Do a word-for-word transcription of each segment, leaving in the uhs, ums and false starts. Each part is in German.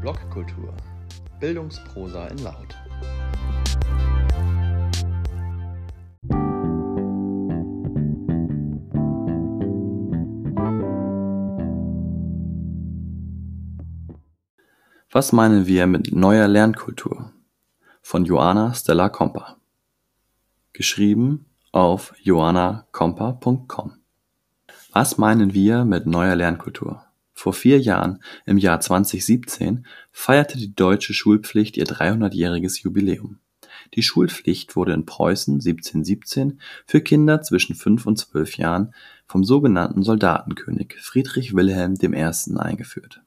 Blogkultur. Bildungsprosa in Laut. Was meinen wir mit neuer Lernkultur? Von Joana Stella Kompa. Geschrieben auf joana kompa punkt com. Was meinen wir mit neuer Lernkultur? Vor vier Jahren, im Jahr zweitausendsiebzehn, feierte die deutsche Schulpflicht ihr dreihundertjähriges Jubiläum. Die Schulpflicht wurde in Preußen siebzehnhundertsiebzehn für Kinder zwischen fünf und zwölf Jahren vom sogenannten Soldatenkönig Friedrich Wilhelm der Erste. eingeführt.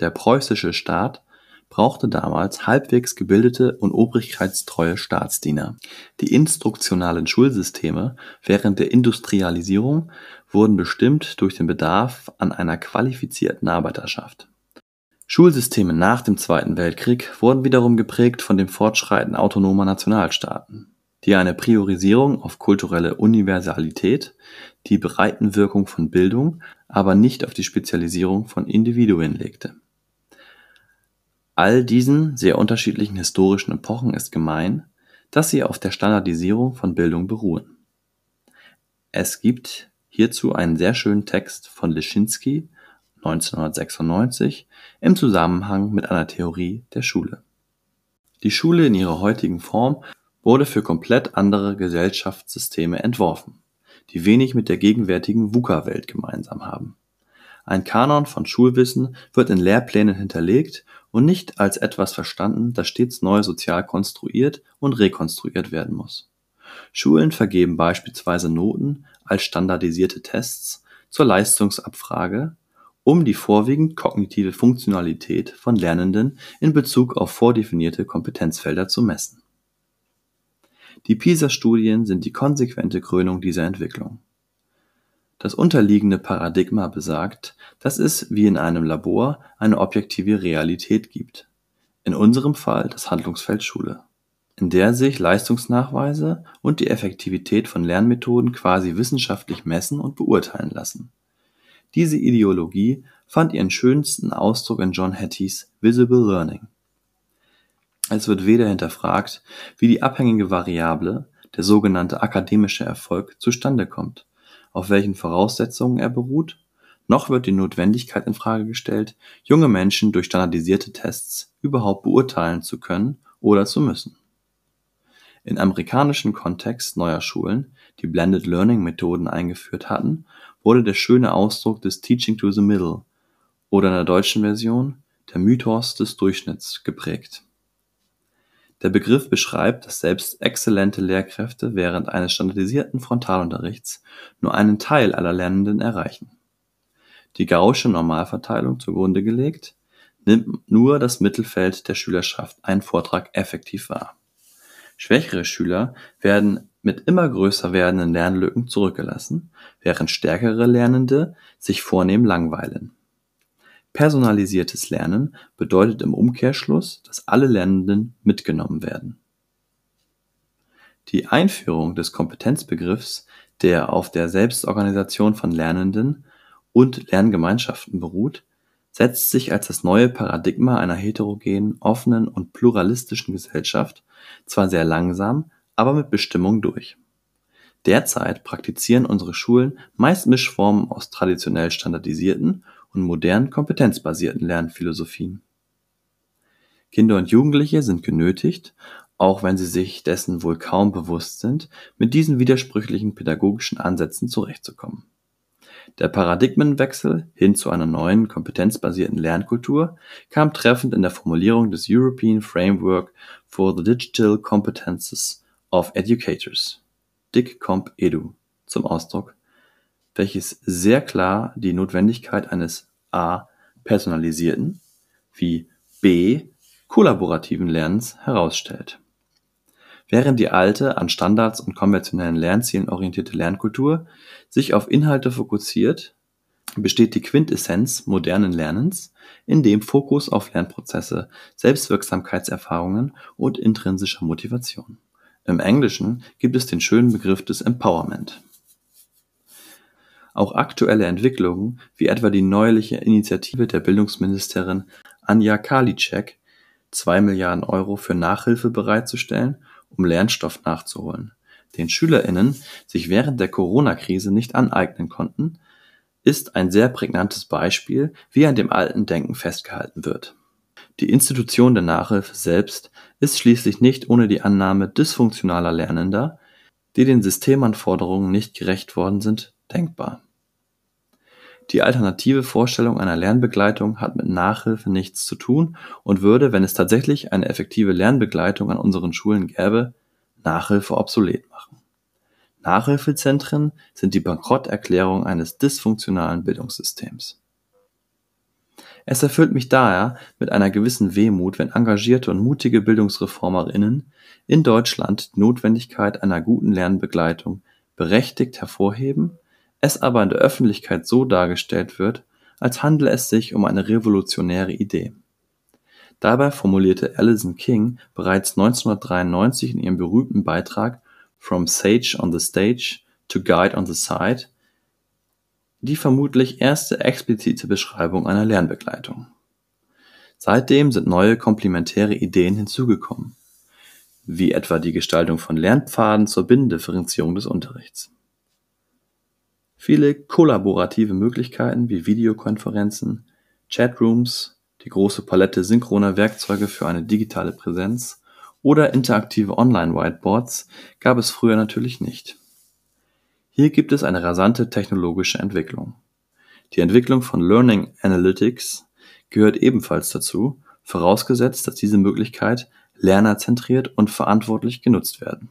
Der preußische Staat brauchte damals halbwegs gebildete und obrigkeitstreue Staatsdiener. Die instruktionalen Schulsysteme während der Industrialisierung wurden bestimmt durch den Bedarf an einer qualifizierten Arbeiterschaft. Schulsysteme nach dem Zweiten Weltkrieg wurden wiederum geprägt von dem Fortschreiten autonomer Nationalstaaten, die eine Priorisierung auf kulturelle Universalität, die Breitenwirkung von Bildung, aber nicht auf die Spezialisierung von Individuen legte. All diesen sehr unterschiedlichen historischen Epochen ist gemein, dass sie auf der Standardisierung von Bildung beruhen. Es gibt hierzu einen sehr schönen Text von Lischinski neunzehnhundertsechsundneunzig im Zusammenhang mit einer Theorie der Schule. Die Schule in ihrer heutigen Form wurde für komplett andere Gesellschaftssysteme entworfen, die wenig mit der gegenwärtigen VUCA-Welt gemeinsam haben. Ein Kanon von Schulwissen wird in Lehrplänen hinterlegt und nicht als etwas verstanden, das stets neu sozial konstruiert und rekonstruiert werden muss. Schulen vergeben beispielsweise Noten als standardisierte Tests zur Leistungsabfrage, um die vorwiegend kognitive Funktionalität von Lernenden in Bezug auf vordefinierte Kompetenzfelder zu messen. Die PISA-Studien sind die konsequente Krönung dieser Entwicklung. Das unterliegende Paradigma besagt, dass es, wie in einem Labor, eine objektive Realität gibt, in unserem Fall das Handlungsfeld Schule, in der sich Leistungsnachweise und die Effektivität von Lernmethoden quasi wissenschaftlich messen und beurteilen lassen. Diese Ideologie fand ihren schönsten Ausdruck in John Hatties Visible Learning. Es wird weder hinterfragt, wie die abhängige Variable, der sogenannte akademische Erfolg, zustande kommt, auf welchen Voraussetzungen er beruht, noch wird die Notwendigkeit infrage gestellt, junge Menschen durch standardisierte Tests überhaupt beurteilen zu können oder zu müssen. Im amerikanischen Kontext neuer Schulen, die Blended Learning Methoden eingeführt hatten, wurde der schöne Ausdruck des Teaching to the Middle oder in der deutschen Version der Mythos des Durchschnitts geprägt. Der Begriff beschreibt, dass selbst exzellente Lehrkräfte während eines standardisierten Frontalunterrichts nur einen Teil aller Lernenden erreichen. Die gaußsche Normalverteilung zugrunde gelegt, nimmt nur das Mittelfeld der Schülerschaft einen Vortrag effektiv wahr. Schwächere Schüler werden mit immer größer werdenden Lernlücken zurückgelassen, während stärkere Lernende sich vornehm langweilen. Personalisiertes Lernen bedeutet im Umkehrschluss, dass alle Lernenden mitgenommen werden. Die Einführung des Kompetenzbegriffs, der auf der Selbstorganisation von Lernenden und Lerngemeinschaften beruht, setzt sich als das neue Paradigma einer heterogenen, offenen und pluralistischen Gesellschaft zwar sehr langsam, aber mit Bestimmung durch. Derzeit praktizieren unsere Schulen meist Mischformen aus traditionell standardisierten und modernen kompetenzbasierten Lernphilosophien. Kinder und Jugendliche sind genötigt, auch wenn sie sich dessen wohl kaum bewusst sind, mit diesen widersprüchlichen pädagogischen Ansätzen zurechtzukommen. Der Paradigmenwechsel hin zu einer neuen kompetenzbasierten Lernkultur kam treffend in der Formulierung des European Framework for the Digital Competences of Educators, DigCompEdu, zum Ausdruck, welches sehr klar die Notwendigkeit eines a. personalisierten wie b. kollaborativen Lernens herausstellt. Während die alte, an Standards und konventionellen Lernzielen orientierte Lernkultur sich auf Inhalte fokussiert, besteht die Quintessenz modernen Lernens in dem Fokus auf Lernprozesse, Selbstwirksamkeitserfahrungen und intrinsischer Motivation. Im Englischen gibt es den schönen Begriff des Empowerment. Auch aktuelle Entwicklungen, wie etwa die neuliche Initiative der Bildungsministerin Anja Karliczek zwei Milliarden Euro für Nachhilfe bereitzustellen, um Lernstoff nachzuholen, den SchülerInnen sich während der Corona-Krise nicht aneignen konnten, ist ein sehr prägnantes Beispiel, wie an dem alten Denken festgehalten wird. Die Institution der Nachhilfe selbst ist schließlich nicht ohne die Annahme dysfunktionaler Lernender, die den Systemanforderungen nicht gerecht worden sind, denkbar. Die alternative Vorstellung einer Lernbegleitung hat mit Nachhilfe nichts zu tun und würde, wenn es tatsächlich eine effektive Lernbegleitung an unseren Schulen gäbe, Nachhilfe obsolet machen. Nachhilfezentren sind die Bankrotterklärung eines dysfunktionalen Bildungssystems. Es erfüllt mich daher mit einer gewissen Wehmut, wenn engagierte und mutige BildungsreformerInnen in Deutschland die Notwendigkeit einer guten Lernbegleitung berechtigt hervorheben, es aber in der Öffentlichkeit so dargestellt wird, als handle es sich um eine revolutionäre Idee. Dabei formulierte Alison King bereits neunzehnhundertdreiundneunzig in ihrem berühmten Beitrag From Sage on the Stage to Guide on the Side die vermutlich erste explizite Beschreibung einer Lernbegleitung. Seitdem sind neue komplementäre Ideen hinzugekommen, wie etwa die Gestaltung von Lernpfaden zur Binnendifferenzierung des Unterrichts. Viele kollaborative Möglichkeiten wie Videokonferenzen, Chatrooms, die große Palette synchroner Werkzeuge für eine digitale Präsenz oder interaktive Online-Whiteboards gab es früher natürlich nicht. Hier gibt es eine rasante technologische Entwicklung. Die Entwicklung von Learning Analytics gehört ebenfalls dazu, vorausgesetzt, dass diese Möglichkeit lernerzentriert und verantwortlich genutzt werden.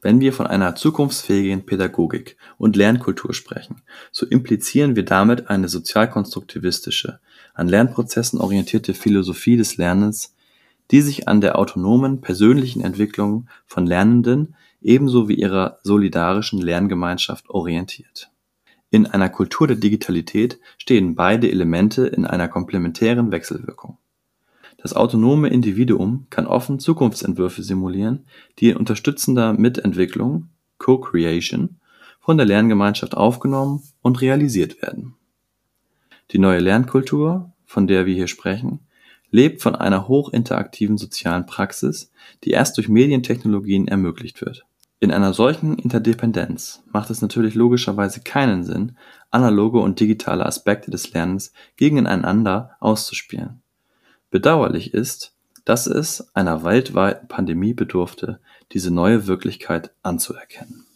Wenn wir von einer zukunftsfähigen Pädagogik und Lernkultur sprechen, so implizieren wir damit eine sozialkonstruktivistische, an Lernprozessen orientierte Philosophie des Lernens, die sich an der autonomen persönlichen Entwicklung von Lernenden ebenso wie ihrer solidarischen Lerngemeinschaft orientiert. In einer Kultur der Digitalität stehen beide Elemente in einer komplementären Wechselwirkung. Das autonome Individuum kann offen Zukunftsentwürfe simulieren, die in unterstützender Mitentwicklung, Co-Creation, von der Lerngemeinschaft aufgenommen und realisiert werden. Die neue Lernkultur, von der wir hier sprechen, lebt von einer hochinteraktiven sozialen Praxis, die erst durch Medientechnologien ermöglicht wird. In einer solchen Interdependenz macht es natürlich logischerweise keinen Sinn, analoge und digitale Aspekte des Lernens gegeneinander auszuspielen. Bedauerlich ist, dass es einer weltweiten Pandemie bedurfte, diese neue Wirklichkeit anzuerkennen.